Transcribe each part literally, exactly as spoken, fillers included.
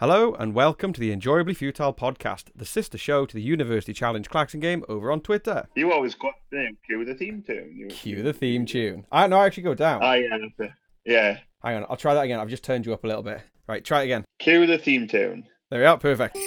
Hello and welcome to the Enjoyably Futile podcast, the sister show to the University Challenge Klaxon Game over on Twitter. You always got um, cue the theme tune. You... Cue the theme tune. I no, I actually go down. Oh, yeah, that's it. Yeah. Hang on, I'll try that again. I've just turned you up a little bit. Right, try it again. Cue the theme tune. There we are, perfect.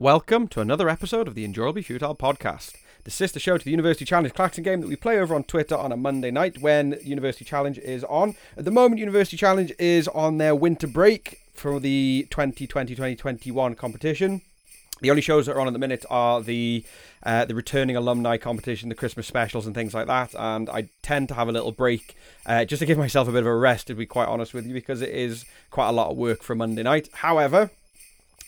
Welcome to another episode of the Enjoyably Futile podcast, the sister show to the University Challenge Klaxon Game that we play over on Twitter on a Monday night when University Challenge is on. At the moment, University Challenge is on their winter break for the twenty twenty to twenty twenty-one competition. The only shows that are on at the minute are the uh, the returning alumni competition, the Christmas specials and things like that, and I tend to have a little break uh, just to give myself a bit of a rest, to be quite honest with you, because it is quite a lot of work for Monday night. However,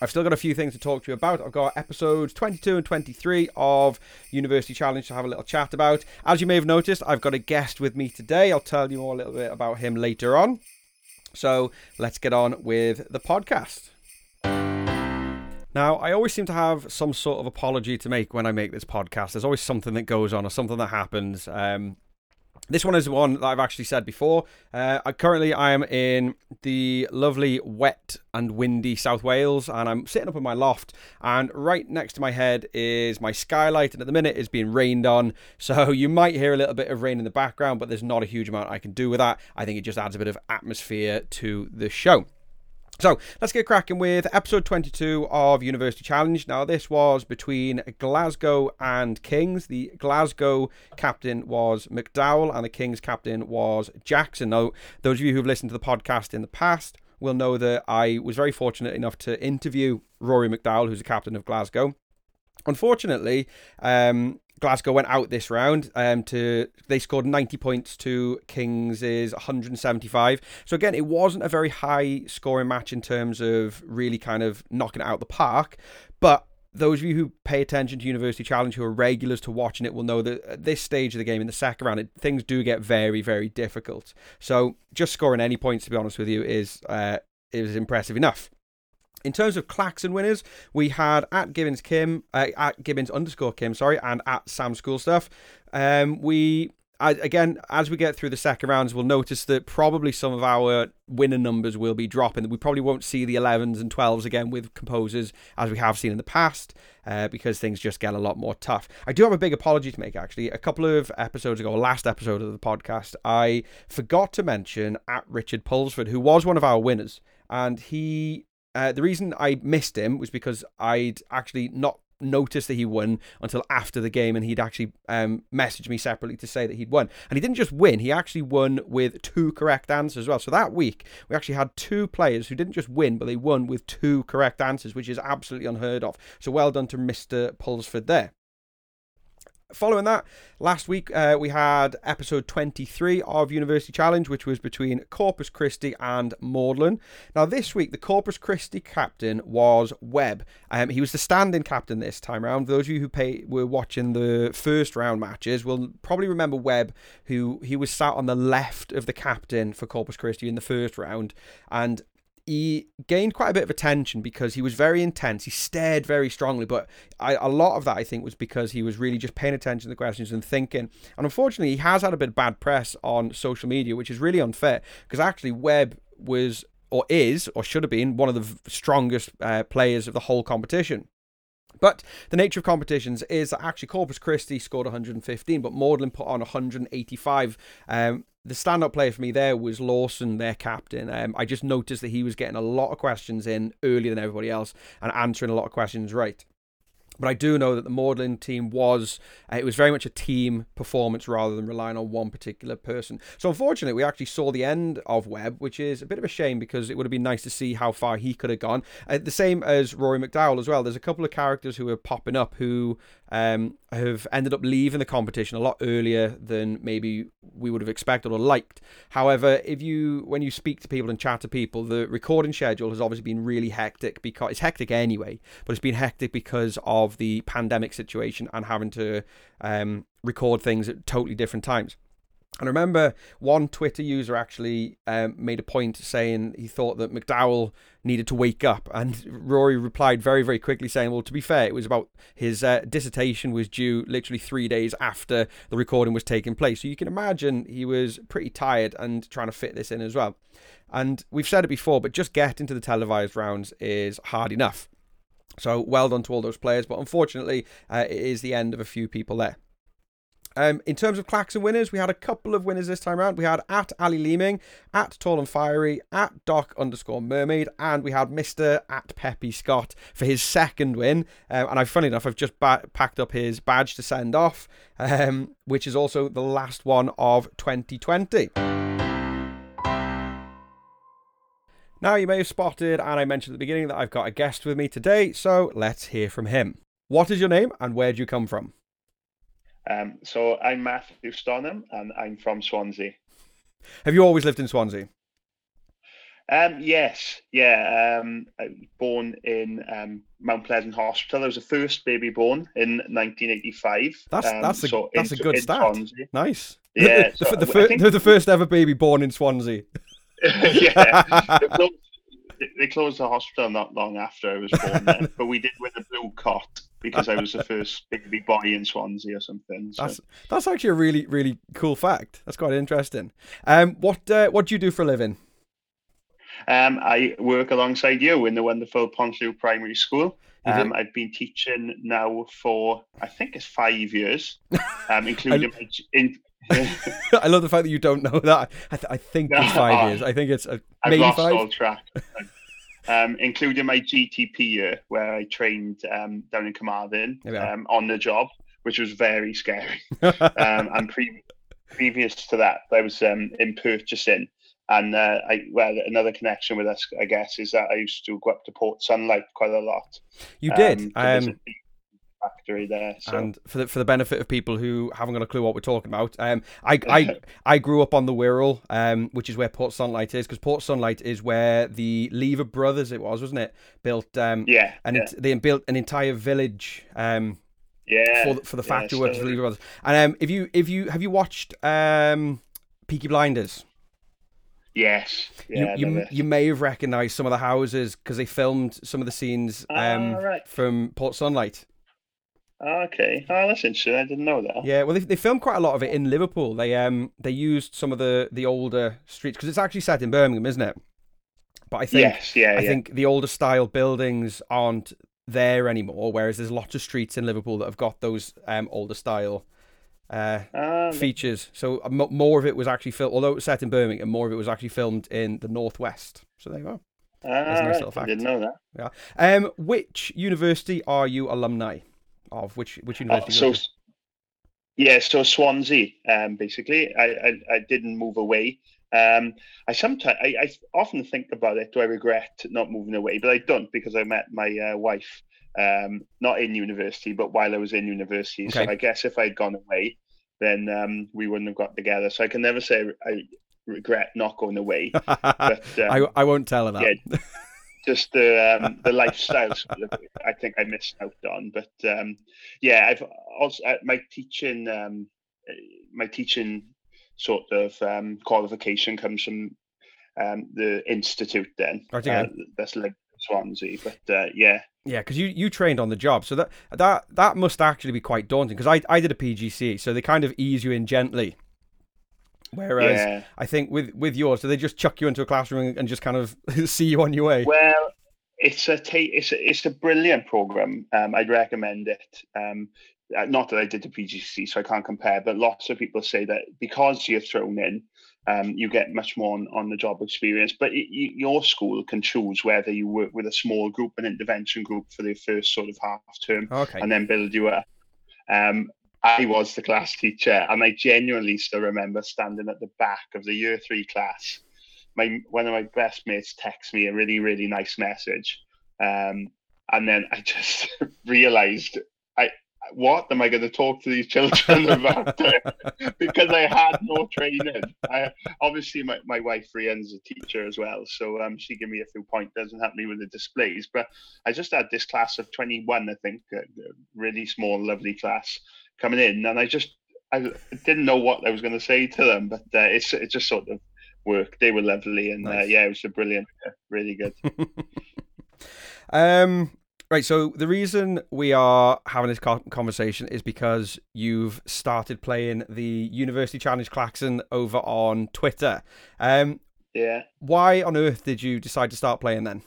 I've still got a few things to talk to you about. I've got episodes twenty-two and twenty-three of University Challenge to have a little chat about. As you may have noticed, I've got a guest with me today. I'll tell you all a little bit about him later on. So let's get on with the podcast. Now, I always seem to have some sort of apology to make when I make this podcast. There's always something that goes on or something that happens. Um, This one is one that I've actually said before. Uh, I currently, I am in the lovely, wet and windy South Wales, and I'm sitting up in my loft, and right next to my head is my skylight, and at the minute it's being rained on, so you might hear a little bit of rain in the background, but there's not a huge amount I can do with that. I think it just adds a bit of atmosphere to the show. So let's get cracking with episode twenty-two of University Challenge. Now, this was between Glasgow and Kings. The Glasgow captain was McDowell and the Kings captain was Jackson. Now, those of you who've listened to the podcast in the past will know that I was very fortunate enough to interview Rory McDowell, who's the captain of Glasgow. Unfortunately, um, Glasgow went out this round. Um, to they scored ninety points to Kings's one hundred seventy-five. So again, it wasn't a very high scoring match in terms of really kind of knocking it out the park. But those of you who pay attention to University Challenge, who are regulars to watching it, will know that at this stage of the game, in the second round, it, things do get very, very difficult. So just scoring any points, to be honest with you, is uh, is impressive enough. In terms of Klaxon winners, we had at Gibbons Kim, uh, at Gibbons underscore Kim, sorry, and at Sam School Stuff. Um, we, I, again, as we get through the second rounds, we'll notice that probably some of our winner numbers will be dropping. We probably won't see the elevens and twelves again with composers as we have seen in the past, uh, because things just get a lot more tough. I do have a big apology to make, actually. A couple of episodes ago, last episode of the podcast, I forgot to mention at Richard Pulsford, who was one of our winners, and he... Uh, the reason I missed him was because I'd actually not noticed that he won until after the game, and he'd actually um, messaged me separately to say that he'd won. And he didn't just win, he actually won with two correct answers as well. So that week, we actually had two players who didn't just win, but they won with two correct answers, which is absolutely unheard of. So well done to Mister Pulsford there. Following that, last week uh, we had episode twenty-three of University Challenge, which was between Corpus Christi and Magdalen. Now this week, the Corpus Christi captain was Webb. Um, he was the stand-in captain this time round. Those of you who pay, were watching the first round matches will probably remember Webb, who he was sat on the left of the captain for Corpus Christi in the first round, and he gained quite a bit of attention because he was very intense. He stared very strongly, but I, a lot of that, I think, was because he was really just paying attention to the questions and thinking. And unfortunately, he has had a bit of bad press on social media, which is really unfair, because actually Webb was, or is, or should have been, one of the strongest uh, players of the whole competition. But the nature of competitions is that actually Corpus Christi scored one hundred fifteen, but Magdalen put on one hundred eighty-five. Um, the stand-up player for me there was Lawson, their captain. Um, I just noticed that he was getting a lot of questions in earlier than everybody else and answering a lot of questions right. But I do know that the Magdalen team was, uh, it was very much a team performance rather than relying on one particular person. So unfortunately, we actually saw the end of Webb, which is a bit of a shame because it would have been nice to see how far he could have gone. Uh, the same as Rory McDowell as well. There's a couple of characters who are popping up who um, have ended up leaving the competition a lot earlier than maybe we would have expected or liked. However, if you when you speak to people and chat to people, the recording schedule has obviously been really hectic because it's hectic anyway, but it's been hectic because of the pandemic situation and having to um, record things at totally different times. And I remember one Twitter user actually um, made a point saying he thought that McDowell needed to wake up, and Rory replied very, very quickly saying, well, to be fair, it was about his uh, dissertation was due literally three days after the recording was taking place. So you can imagine he was pretty tired and trying to fit this in as well. And we've said it before, but just getting to the televised rounds is hard enough. So well done to all those players, but unfortunately uh, it is the end of a few people there. Um, in terms of Klaxon winners, we had a couple of winners this time around. We had at Ali Leeming, at Tall and Fiery, at Doc underscore Mermaid, and we had Mister at Peppy Scott for his second win. Um, and I, funny enough, I've just ba- packed up his badge to send off, um, which is also the last one of twenty twenty. Now, you may have spotted, and I mentioned at the beginning, that I've got a guest with me today, so let's hear from him. What is your name and where do you come from? Um, so I'm Matthew Stonham and I'm from Swansea. Have you always lived in Swansea? Um, yes, yeah. Um, I was born in um, Mount Pleasant Hospital. I was the first baby born in nineteen eighty-five. That's um, that's a, so that's in, a good start. Nice. Yeah, the, the, so the, fir- think... the first ever baby born in Swansea. Yeah. They closed the hospital not long after I was born there, but we did win a blue cot because I was the first baby boy in Swansea or something. So. That's that's actually a really, really cool fact. That's quite interesting. Um, what uh, what do you do for a living? Um, I work alongside you in the wonderful Pontlliw Primary School. Um, I've been teaching now for, I think it's five years, um, including... I, in, I love the fact that you don't know that. I, th- I think it's five oh, years. I think it's uh, maybe I've lost five. All track. um, including my G T P year, where I trained um, down in Carmarthen um, on the job, which was very scary. um, and pre- previous to that, I was um, in purchasing. And uh, I, well, another connection with us, I guess, is that I used to go up to Port Sunlight quite a lot. You did. Um, um, factory there. So. And for the, for the benefit of people who haven't got a clue what we're talking about, um, I I, I grew up on the Wirral, um, which is where Port Sunlight is, because Port Sunlight is where the Lever Brothers, it was, wasn't it? Built. Um, yeah. And yeah. It, they built an entire village. Um, yeah. For the, for the factory yeah, workers of the Lever Brothers. And um, if you if you have you watched um, Peaky Blinders? Yes. Yeah, you you, you may have recognised some of the houses because they filmed some of the scenes um, ah, right. from Port Sunlight. Okay. Oh, that's interesting. I didn't know that. Yeah. Well, they they filmed quite a lot of it in Liverpool. They um they used some of the, the older streets because it's actually set in Birmingham, isn't it? But I think yes, yeah, I yeah. think the older style buildings aren't there anymore. Whereas there's lots of streets in Liverpool that have got those um older style. Uh, um, features. So m- more of it was actually filmed, although it was set in Birmingham, more of it was actually filmed in the Northwest. So there you go. Uh, That's a nice little fact. I didn't know that. Yeah. Um, which university are you alumni of? Which which university? Uh, so, was yeah, so Swansea. Um, basically, I, I I didn't move away. Um, I sometimes I, I often think about it. Do I regret not moving away? But I don't because I met my uh, wife. Um, not in university, but while I was in university. Okay. So I guess if I'd gone away, then um, we wouldn't have got together. So I can never say I regret not going away. But um, I, I won't tell her that. Yeah, just the um, the lifestyle I think I missed out on. But um, yeah, I've also my teaching um, my teaching sort of um, qualification comes from um, the institute. Then right, okay. uh, that's like Swansea, but uh, yeah. Yeah, because you, you trained on the job, so that that that must actually be quite daunting. Because I, I did a P G C E, so they kind of ease you in gently. Whereas yeah. I think with, with yours, so they just chuck you into a classroom and, and just kind of see you on your way. Well, it's a t- it's a, it's a brilliant program. Um, I'd recommend it. Um, not that I did the P G C E, so I can't compare. But lots of people say that because you're thrown in, um, you get much more on, on the job experience, but it, you, your school can choose whether you work with a small group, an intervention group for the first sort of half term, okay. and then build you up. Um, I was the class teacher, and I genuinely still remember standing at the back of the year three class. My one of my best mates texted me a really, really nice message, um, and then I just realised I. What am I going to talk to these children about? Because I had no training. I, obviously, my, my wife Rhiann's a teacher as well, so um, she gave me a few pointers and helped me with the displays. But I just had this class of twenty-one, I think, a really small, lovely class coming in, and I just I didn't know what I was going to say to them, but uh, it's it just sort of worked. They were lovely, and nice. uh, yeah, it was brilliant, really good. um, right. So the reason we are having this conversation is because you've started playing the University Challenge Klaxon over on Twitter. Um, yeah. Why on earth did you decide to start playing then?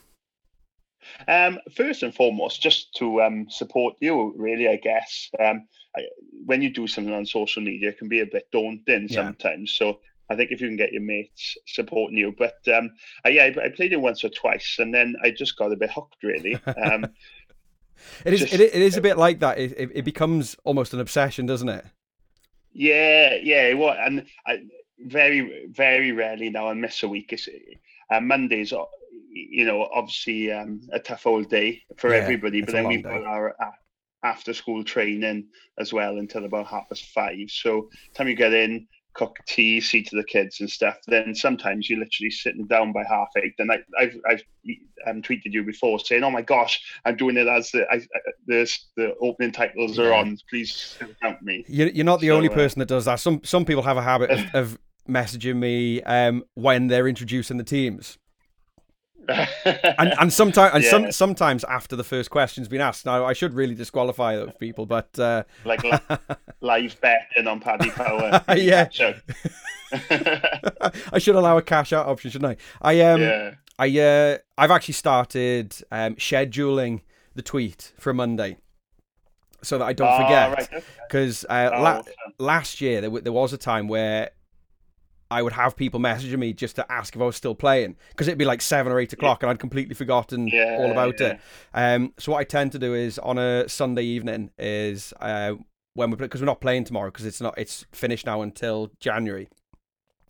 Um, first and foremost, just to um, support you, really, I guess. Um, I, when you do something on social media, it can be a bit daunting yeah. sometimes. So I think if you can get your mates supporting you. But um, I, yeah, I, I played it once or twice, and then I just got a bit hooked, really. Um, it is, just, it, it is a bit like that. It, it becomes almost an obsession, doesn't it? Yeah, yeah. Well, and I, very, very rarely now I miss a week. It's, uh, Mondays are, you know, obviously um, a tough old day for yeah, everybody, but then we've got our after school training as well until about half past five. So time you get in, cook tea, see to the kids and stuff, then sometimes you're literally sitting down by half eight. And I, I've, I've um, tweeted you before saying, oh my gosh, I'm doing it as the I, the, the opening titles yeah. are on. Please help me. You're not the so, only person that does that. Some some people have a habit of, of messaging me um, when they're introducing the teams. and, and sometimes, and yeah. some, sometimes after the first question's been asked. Now I should really disqualify those people, but uh... like live betting on Paddy Power. yeah, I should allow a cash out option, shouldn't I? I um, yeah. I uh, I've actually started um, scheduling the tweet for Monday, so that I don't oh, forget. Because right. okay. uh, oh, la- awesome. last year there, w- there was a time where I would have people messaging me just to ask if I was still playing, because it'd be like seven or eight o'clock yeah. and I'd completely forgotten yeah, all about yeah. it. Um, so what I tend to do is on a Sunday evening is uh, when we play, because we're not playing tomorrow because it's not it's finished now until January.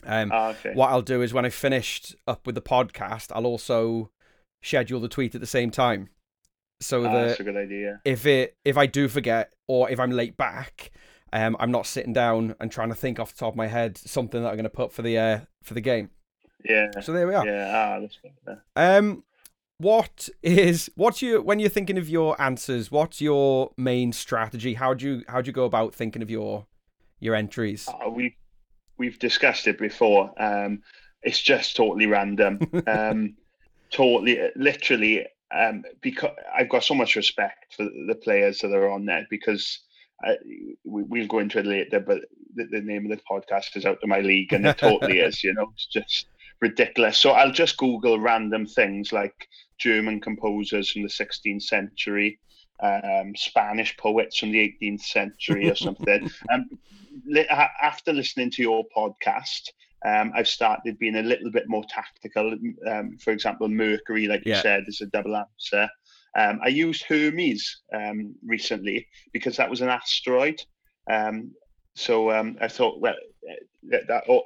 Um, oh, okay. What I'll do is when I finished up with the podcast, I'll also schedule the tweet at the same time. So oh, that that's a good idea. If it if I do forget or if I'm late back. Um, I'm not sitting down and trying to think off the top of my head something that I'm going to put for the uh, for the game. Yeah. So there we are. Yeah. Oh, that's good. Yeah. Um, what is what's your when you're thinking of your answers? What's your main strategy? How do you how do you go about thinking of your your entries? Oh, we we've discussed it before. Um, it's just totally random. um, totally, literally. Um, because I've got so much respect for the players that are on there because. I, we, we'll go into it later, but the, the name of the podcast is Out of My League, and it totally is, you know, it's just ridiculous. So I'll just Google random things like German composers from the sixteenth century, um, Spanish poets from the eighteenth century or something. um, li- after listening to your podcast, um, I've started being a little bit more tactical. Um, for example, Mercury, like yeah. you said, is a double answer. Um, I used Hermes um, recently because that was an asteroid. Um, so um, I thought, well, that, that or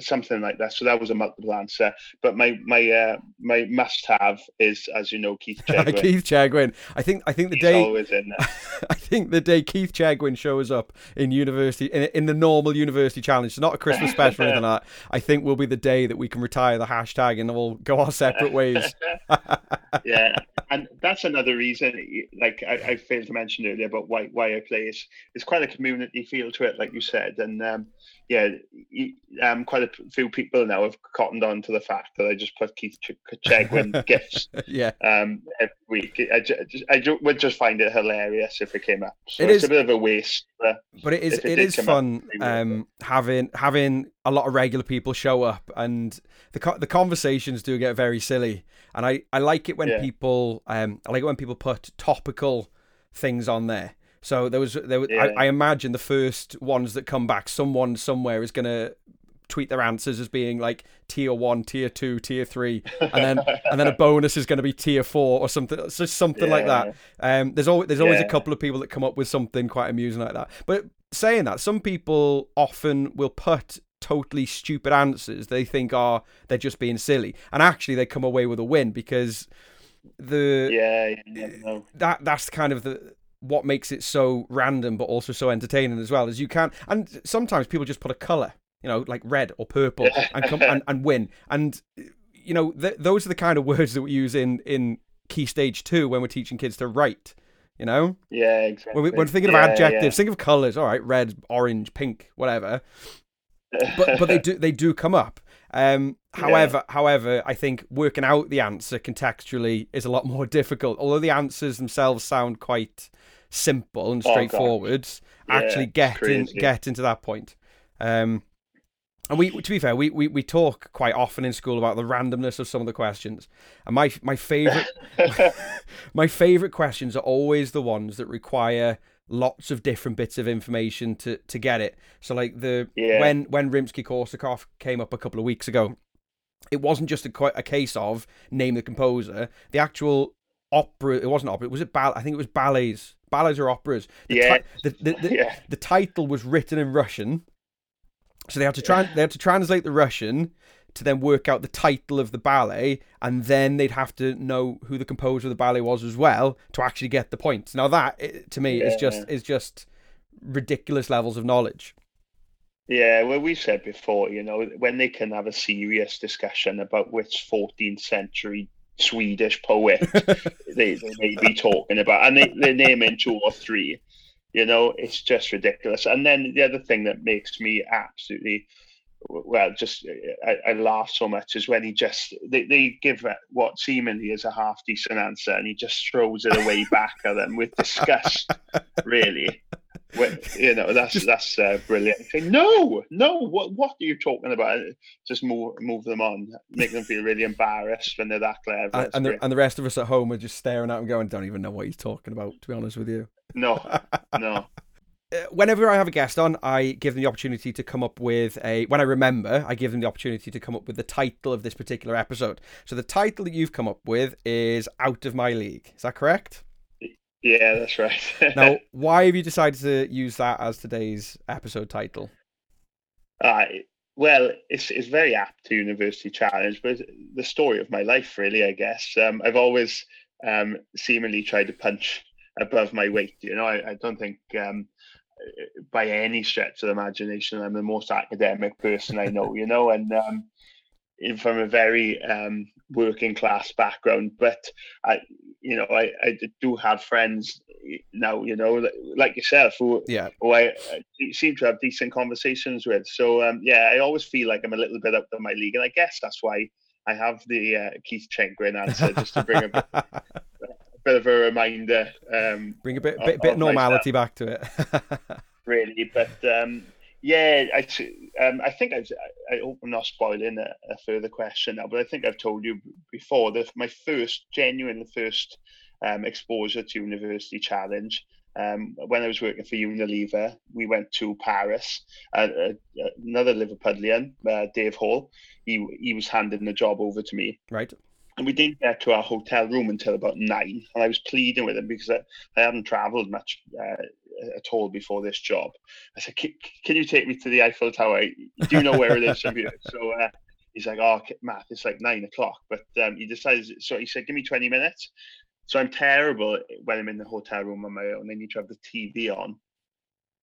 something like that. So that was a multiple answer. But my my uh, my must-have is, as you know, Keith Chegwin. Keith Chegwin. I think I think the He's day always in there. I think the day Keith Chegwin shows up in university in, in the normal university challenge, so not a Christmas special or anything like that. I think will be the day that we can retire the hashtag and we'll go our separate ways. yeah. And that's another reason, like I, I failed to mention earlier about why why I play. It's, it's quite a community feel to it, like you said. And um, yeah, um, quite a few people now have cottoned on to the fact that I just put Keith Chegwin gifts yeah. um, every week. I, just, I just, would just find it hilarious if it came up. So it it's is, a bit of a waste. But, but it is it, it is fun up, um, having having a lot of regular people show up, and the co- the conversations do get very silly. And I, I like it when yeah. people um I like it when people put topical things on there. So there was there was, yeah. I, I imagine the first ones that come back, someone somewhere is gonna tweet their answers as being like tier one, tier two, tier three, and then and then a bonus is going to be tier four or something, just so something yeah. like that. Um, there's always there's always yeah. a couple of people that come up with something quite amusing like that. But saying that, some people often will put totally stupid answers they think are they're just being silly, and actually they come away with a win because the yeah, yeah no. that that's kind of the what makes it so random but also so entertaining as well, is you can, and sometimes people just put a color, you know, like red or purple, yeah. and come and, and win, and you know th- those are the kind of words that we use in in Key Stage two when we're teaching kids to write. you know? Yeah, exactly. When, when thinking yeah, of adjectives, yeah. think of colours. All right, red, orange, pink, whatever. But but they do they do come up. Um, however, yeah. however, I think working out the answer contextually is a lot more difficult. Although the answers themselves sound quite simple and straightforward, oh, yeah, actually get in, get into that point. Um, and we, to be fair, we, we, we talk quite often in school about the randomness of some of the questions. And my my favorite my, my favorite questions are always the ones that require lots of different bits of information to to get it. So like the yeah. when when Rimsky-Korsakov came up a couple of weeks ago, it wasn't just a, a case of name the composer. The actual opera, it wasn't opera. Was it ball? I think it was ballets. Ballets or operas. The yeah. Ti- the the, the, yeah. the title was written in Russian, so they had to try. They had to translate the Russian to then work out the title of the ballet, and then they'd have to know who the composer of the ballet was as well to actually get the points. Now that, to me, yeah. is just is just ridiculous levels of knowledge. Yeah, well, we've said before, you know, when they can have a serious discussion about which fourteenth century Swedish poet they, they may be talking about, and they, they name in two or three, you know, it's just ridiculous. And then the other thing that makes me absolutely... well, just I, I laugh so much is when he just they, they give what seemingly is a half decent answer, and he just throws it away back at them with disgust. Really, when, you know, that's just, that's uh, brilliant. Say, no, no, what what are you talking about? Just move move them on, make them feel really embarrassed when they're that clever. And, and the and the rest of us at home are just staring at him, going, "Don't even know what he's talking about." To be honest with you, no, no. Whenever I have a guest on, I give them the opportunity to come up with a... When I remember, I give them the opportunity to come up with the title of this particular episode. So the title that you've come up with is Out of My League. Is that correct? Yeah, that's right. Now, why have you decided to use that as today's episode title? Uh, well, it's it's very apt to University Challenge, but the story of my life, really, I guess. Um, I've always um, seemingly tried to punch above my weight. You know, I, I don't think... Um, by any stretch of the imagination, I'm the most academic person I know, you know, and um, from a very um, working class background. But I, you know, I, I do have friends now, you know, like yourself, who, yeah. who I, I seem to have decent conversations with. So um, yeah, I always feel like I'm a little bit out of my league, and I guess that's why I have the uh, Keith Chegwin answer, just to bring a bit of a reminder, um bring a bit of, bit, bit of normality myself back to it. Really, but um yeah i um i think I've, i hope i'm not spoiling a, a further question now, but I think I've told you before that my first genuine first um exposure to University Challenge, um when I was working for Unilever, we went to Paris, and uh, uh, another Liverpudlian, uh, Dave Hall, he he was handing the job over to me, right? And we didn't get to our hotel room until about nine. And I was pleading with him because I, I hadn't travelled much uh, at all before this job. I said, can, can you take me to the Eiffel Tower? Do you know where it is from here? So uh, he's like, oh, Matt, it's like nine o'clock. But um, he decided, so he said, give me twenty minutes. So I'm terrible when I'm in the hotel room on my own. I need to have the T V on.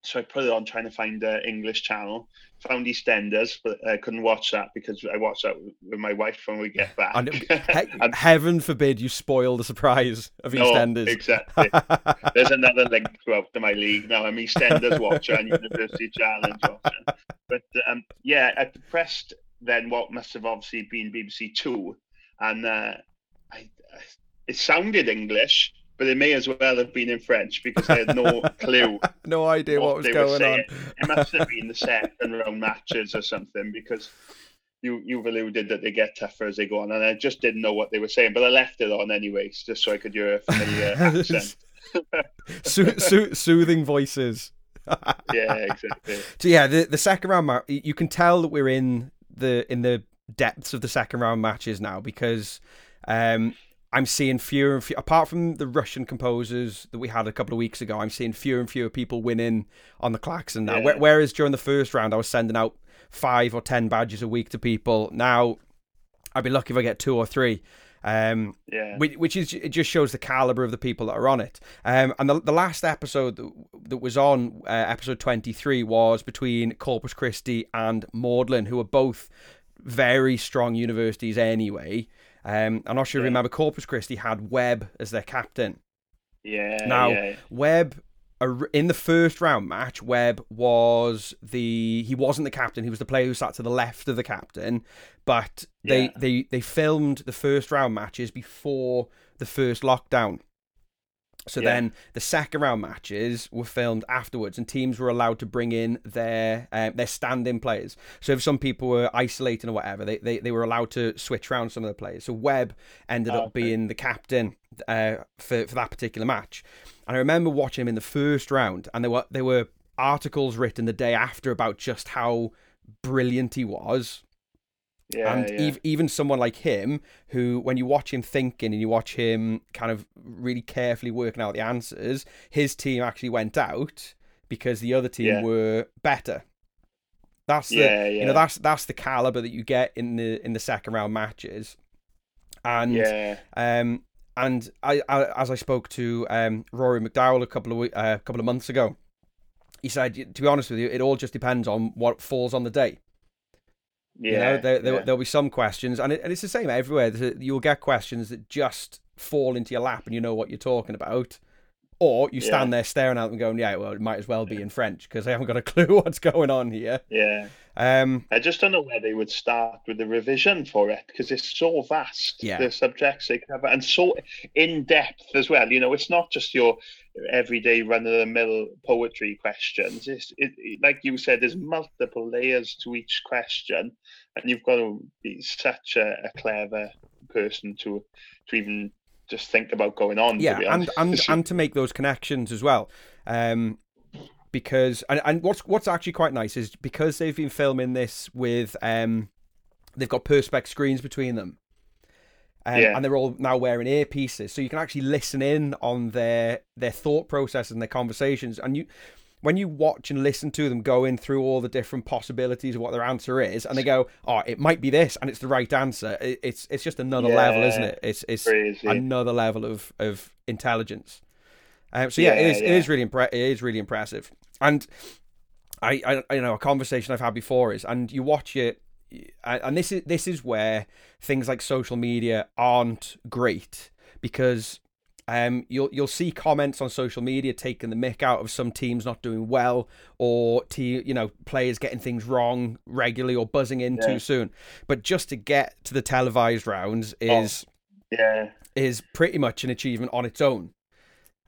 So I put it on, trying to find an English channel. Found EastEnders, but I couldn't watch that because I watched that with my wife when we get back. And, he- and, heaven forbid you spoil the surprise of EastEnders. No, exactly. There's another link throughout to my league now. I'm EastEnders watcher and University Challenge watcher. But um, yeah, I pressed then what must have obviously been B B C Two, and uh, I, I, it sounded English, but it may as well have been in French because I had no clue. No idea what, what was going on. It must have been the second round matches or something, because you, you've alluded that they get tougher as they go on, and I just didn't know what they were saying, but I left it on anyway, just so I could hear a familiar accent. so, so, soothing voices. Yeah, exactly. So yeah, the, the second round match, you can tell that we're in the in the depths of the second round matches now, because... Um, I'm seeing fewer and fewer, apart from the Russian composers that we had a couple of weeks ago, I'm seeing fewer and fewer people winning on the klaxon now. Yeah. Whereas during the first round, I was sending out five or ten badges a week to people. Now, I'd be lucky if I get two or three, um, yeah. which, which is it just shows the calibre of the people that are on it. Um, and the, the last episode that, that was on, uh, episode twenty-three, was between Corpus Christi and Magdalen, who are both very strong universities anyway. Um, I'm not sure if you remember, Corpus Christi had Webb as their captain. Yeah. Now, yeah. Webb, in the first round match, Webb was the... He wasn't the captain. He was the player who sat to the left of the captain. But they, yeah. they, they filmed the first round matches before the first lockdown. So yeah. then the second round matches were filmed afterwards, and teams were allowed to bring in their um, their stand-in players. So if some people were isolating or whatever, they, they, they were allowed to switch around some of the players. So Webb ended oh, up okay. being the captain uh, for, for that particular match. And I remember watching him in the first round, and there were there were articles written the day after about just how brilliant he was. Yeah, and yeah. ev- even someone like him, who when you watch him thinking and you watch him kind of really carefully working out the answers, his team actually went out because the other team yeah. were better. That's the yeah, yeah. you know that's that's the caliber that you get in the in the second round matches. And yeah. um and I, I as I spoke to um Rory McDowell a couple of uh, a couple of months ago, he said, to be honest with you, it all just depends on what falls on the day. Yeah, you know, there, there, yeah. there'll be some questions, and, it, and it's the same everywhere. You'll get questions that just fall into your lap, and you know what you're talking about, or you stand yeah. there staring at them, going, "Yeah, well, it might as well be in French because I haven't got a clue what's going on here." Yeah, um, I just don't know where they would start with the revision for it, because it's so vast. Yeah. The subjects they cover, and so in depth as well. You know, it's not just your everyday run of the mill poetry questions. It's it, like you said, there's multiple layers to each question, and you've got to be such a, a clever person to to even just think about going on. Yeah, to and and and to make those connections as well, um, because and, and what's what's actually quite nice is because they've been filming this with um, they've got Perspex screens between them. Um, yeah. And they're all now wearing earpieces, so you can actually listen in on their their thought process and their conversations. And you, when you watch and listen to them going through all the different possibilities of what their answer is, and they go, "Oh, it might be this," and it's the right answer. It, it's it's just another yeah. level, isn't it? It's it's Crazy. another level of of intelligence. Um, so yeah, yeah, it is yeah. it is really impre- it is really impressive. And I, I you know a conversation I've had before is, and you watch it. And this is this is where things like social media aren't great, because um, you'll you'll see comments on social media taking the mick out of some teams not doing well, or te- you know players getting things wrong regularly or buzzing in yeah. too soon. But just to get to the televised rounds is oh, yeah is pretty much an achievement on its own.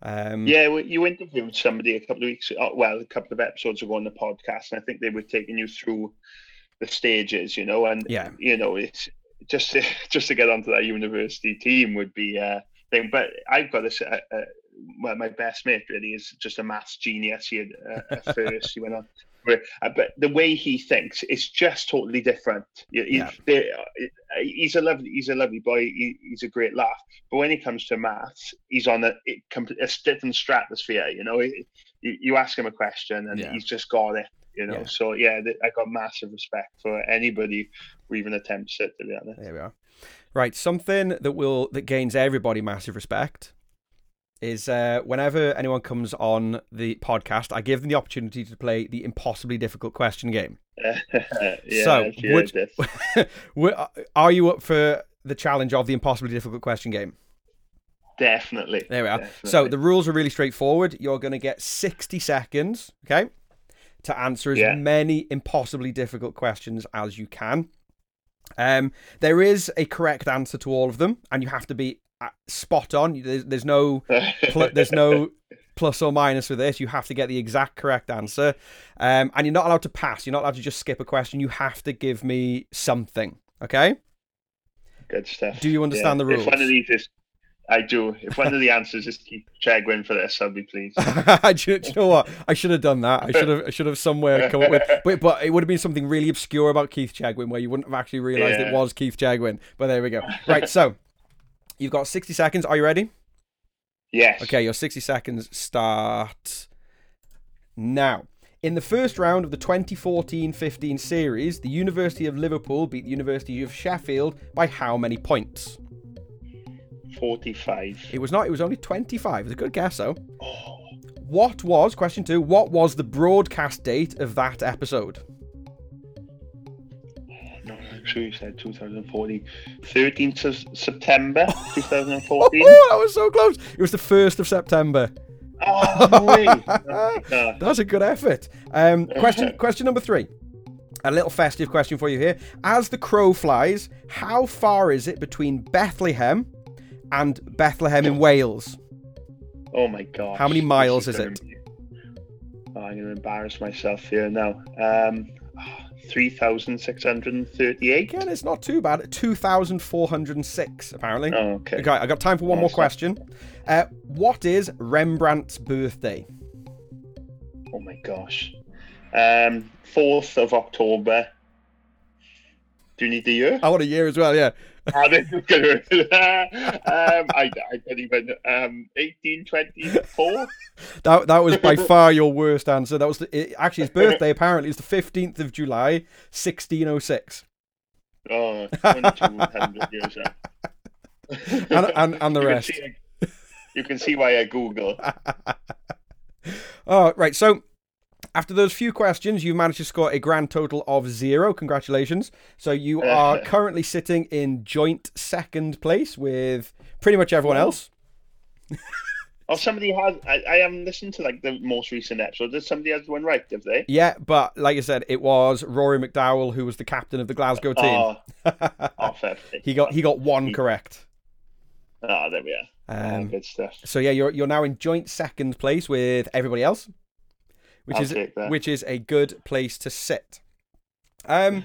Um, yeah, well, you interviewed somebody a couple of weeks, well, a couple of episodes ago on the podcast, and I think they were taking you through the stages, you know, and yeah. you know, it's just to, just to get onto that university team would be a thing. But I've got this. Uh, uh, well, my best mate really is just a maths genius. He had uh, at first he went on, but the way he thinks, it's just totally different. He, yeah. they, he's a lovely, he's a lovely boy. He, he's a great laugh. But when it comes to maths, he's on a, a different stratosphere. You know, it, you, you ask him a question and yeah. he's just got it. You know, yeah. so yeah, I got massive respect for anybody who even attempts it. To be honest, there we are. Right, something that will that gains everybody massive respect is uh, whenever anyone comes on the podcast, I give them the opportunity to play the impossibly difficult question game. yeah, so, would, would, are you up for the challenge of the impossibly difficult question game? Definitely. There we are. Definitely. So the rules are really straightforward. You're going to get sixty seconds. Okay. To answer as yeah. many impossibly difficult questions as you can. Um, there is a correct answer to all of them, and you have to be spot on. There's, there's no, pl- there's no plus or minus with this. You have to get the exact correct answer, um, and you're not allowed to pass. You're not allowed to just skip a question. You have to give me something. Okay. Good stuff. Do you understand yeah. the rules? If one of these is- I do. If one of the answers is Keith Chegwin for this, I'll be pleased. do, you, do you know what? I should have done that. I should have. I should have somewhere come up with. But, but it would have been something really obscure about Keith Chegwin, where you wouldn't have actually realised yeah. it was Keith Chegwin. But there we go. Right. So you've got sixty seconds. Are you ready? Yes. Okay. Your sixty seconds start now. In the first round of the twenty fourteen fifteen series, the University of Liverpool beat the University of Sheffield by how many points? forty-five. It was not. It was only twenty-five. It was a good guess, though. Oh. What was, question two, what was the broadcast date of that episode? Oh, no, True, said two thousand fourteen. thirteenth of September twenty fourteen. Oh, that was so close. It was the first of September. Oh, that's a good effort. Um, question, question number three. A little festive question for you here. As the crow flies, how far is it between Bethlehem and Bethlehem in Wales? Oh my gosh. How many miles is it? Oh, I'm going to embarrass myself here now. Um, three thousand six hundred thirty-eight. Again, it's not too bad. two thousand four hundred six, apparently. Oh, okay. Okay, I've got time for one more question. Uh, what is Rembrandt's birthday? Oh my gosh. Um, fourth of October. Do you need the year? I want a year as well, yeah. um, I, I can't even. Um, eighteen twenty-four. That that was by far your worst answer. That was the, it, actually his birthday. Apparently, is the fifteenth of July, sixteen oh six. Oh, twenty-two hundred years out. And, and and the you rest. Can see, you can see why I Google. Oh, right. So, after those few questions, you've managed to score a grand total of zero. Congratulations. So you are currently sitting in joint second place with pretty much everyone else. Oh, somebody has... I, I haven't listened to, like, the most recent episode. Did somebody has one right, have they? Yeah, but like I said, it was Rory McDowell, who was the captain of the Glasgow team. Oh, oh fair. He got, he got one correct. Ah, oh, there we are. Um, oh, good stuff. So, yeah, you're you're now in joint second place with everybody else. Which I'll is which is a good place to sit. Um,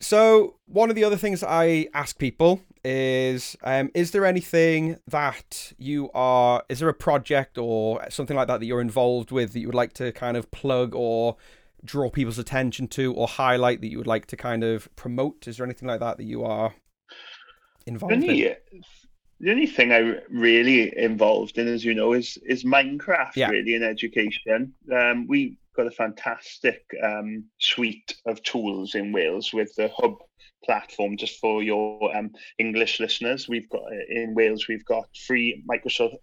so one of the other things I ask people is, um, is there anything that you are? Is there a project or something like that that you're involved with that you would like to kind of plug or draw people's attention to or highlight that you would like to kind of promote? Is there anything like that that you are involved Any, in? The only thing I'm really involved in, as you know, is is Minecraft, yeah. really, in education. Um, we've got a fantastic um, suite of tools in Wales with the Hub platform. Just for your um, English listeners, we've got in Wales, we've got free Microsoft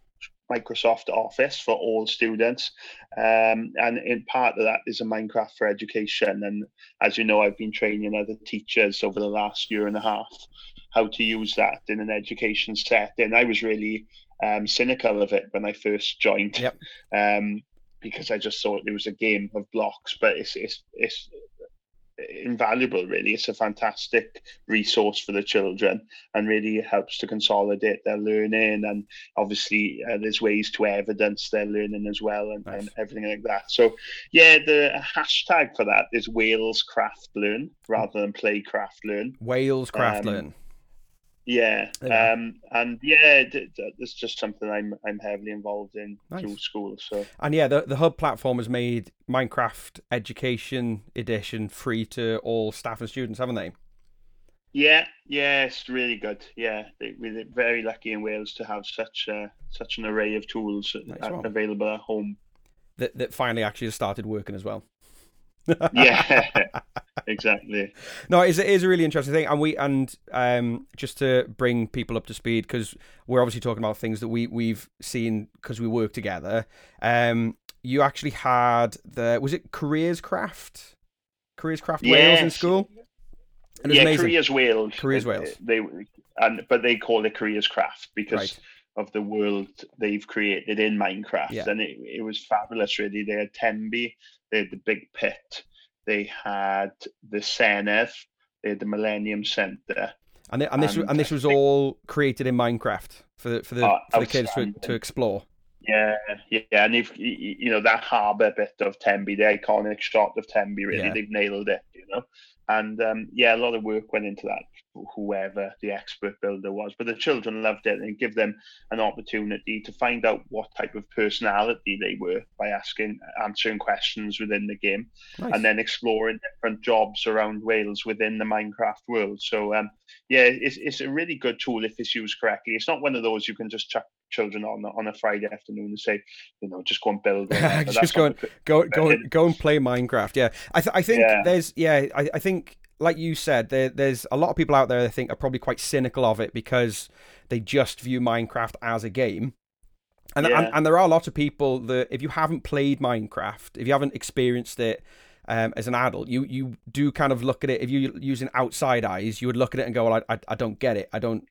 Microsoft Office for all students. Um, and in part of that is a Minecraft for Education. And as you know, I've been training other teachers over the last year and a half how to use that in an education setting. I was really um, cynical of it when I first joined, yep. um, because I just thought it was a game of blocks, but it's, it's, it's invaluable, really. It's a fantastic resource for the children and really helps to consolidate their learning. And obviously uh, there's ways to evidence their learning as well, and, nice. and everything like that. So yeah, the hashtag for that is Wales Craft Learn rather than Play Craft Learn. Wales Craft um, Learn. Yeah, yeah. Um, and yeah, that's just something I'm I'm heavily involved in nice. through school. So and yeah, the the Hub platform has made Minecraft Education Edition free to all staff and students, haven't they? Yeah, yeah, it's really good. Yeah, we're very lucky in Wales to have such a, such an array of tools nice available at home. That that finally actually has started working as well. Yeah, exactly. No, it's, it is a really interesting thing, and we and um just to bring people up to speed, because we're obviously talking about things that we we've seen because we work together. Um, you actually had the was it Careers Craft, Careers Craft yes. Wales in school. And it was yeah, amazing. Careers Wales, Careers Wales. They, they and but they call it Careers Craft because. Right. of the world they've created in Minecraft. Yeah. And it, it was fabulous, really. They had Tenby, they had the Big Pit, they had the Senedd, they had the Millennium Center. And they, and this and, and this was all created in Minecraft for the, for the, uh, for the kids to, to explore. Yeah, yeah, and if you know that harbour bit of Tenby, the iconic shot of Tenby, really, yeah. they've nailed it, you know. And um, yeah, a lot of work went into that, whoever the expert builder was. But the children loved it, and it gave them an opportunity to find out what type of personality they were by asking, answering questions within the game, nice. and then exploring different jobs around Wales within the Minecraft world. So um, yeah, it's it's a really good tool if it's used correctly. It's not one of those you can just chuck children on on a Friday afternoon and say, you know, just go and build. Just go and go go go and play Minecraft. Yeah, I th- I think yeah. there's yeah I, I think like you said there there's a lot of people out there that I think are probably quite cynical of it because they just view Minecraft as a game, and yeah. and, and there are a lot of people that if you haven't played Minecraft, if you haven't experienced it, um, as an adult, you you do kind of look at it. If you're using outside eyes, you would look at it and go, well, I, I, I don't get it. I don't,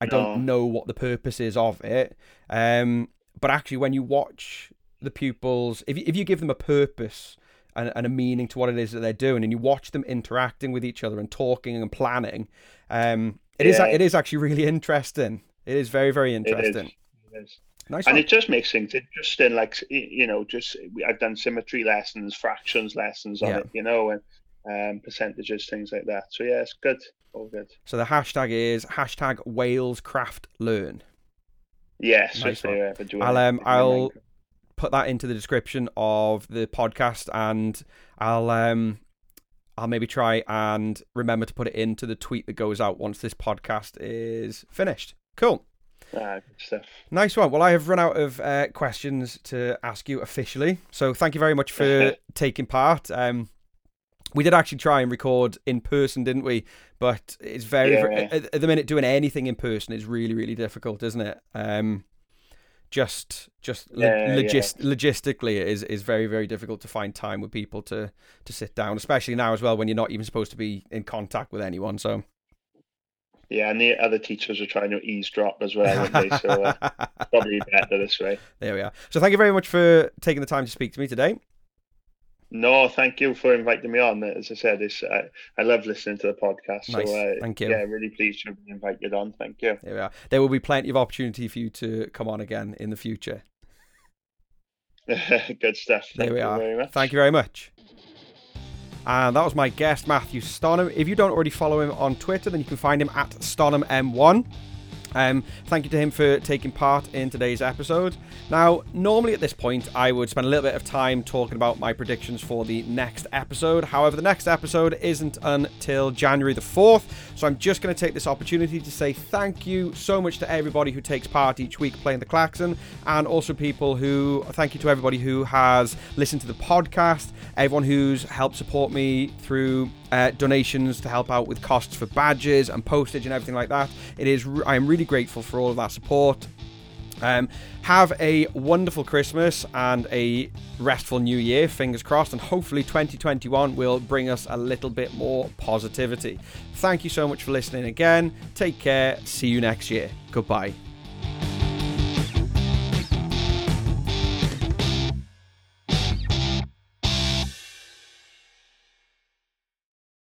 I no. don't know what the purpose is of it. Um, but actually, when you watch the pupils, if you, if you give them a purpose and, and a meaning to what it is that they're doing, and you watch them interacting with each other and talking and planning, um, it yeah. is it is actually really interesting. It is very, very interesting. It is. It is. Nice and one. It just makes things interesting. Like, you know, just I've done symmetry lessons, fractions lessons on yeah. it, you know, and um, percentages, things like that. So yeah, it's good. All good. So the hashtag is hashtag Wales Craft Learn. Yes, nice one. I'll um, I'll put that into the description of the podcast, and I'll um I'll maybe try and remember to put it into the tweet that goes out once this podcast is finished. Cool. Uh, stuff. Nice one. Well, I have run out of uh, questions to ask you officially, so thank you very much for taking part. Um, we did actually try and record in person, didn't we? But it's very yeah, yeah. At, at the minute, doing anything in person is really, really difficult, isn't it? Um, just, just yeah, lo- logist- yeah. logistically, it is is very, very difficult to find time with people to to sit down, especially now as well when you're not even supposed to be in contact with anyone. So. Yeah, and the other teachers are trying to eavesdrop as well, aren't they? So uh, probably better this way. There we are. So thank you very much for taking the time to speak to me today. No, thank you for inviting me on. As I said, it's, uh, I love listening to the podcast. Nice. So, uh, thank you. Yeah, really pleased to have been invited on. Thank you. There we are. There will be plenty of opportunity for you to come on again in the future. Good stuff. Thank there we you are. Very much. Thank you very much. And that was my guest, Matthew Stonham. If you don't already follow him on Twitter, then you can find him at Stonham M one. Um, thank you to him for taking part in today's episode. Now, normally at this point, I would spend a little bit of time talking about my predictions for the next episode. However, the next episode isn't until January the fourth. So I'm just going to take this opportunity to say thank you so much to everybody who takes part each week playing the klaxon, and also people who, thank you to everybody who has listened to the podcast, everyone who's helped support me through Uh, donations to help out with costs for badges and postage and everything like that. It is I am really grateful for all of that support. Um, have a wonderful Christmas and a restful new year, fingers crossed, and hopefully twenty twenty-one will bring us a little bit more positivity. Thank you so much for listening again. Take care. See you next year. Goodbye.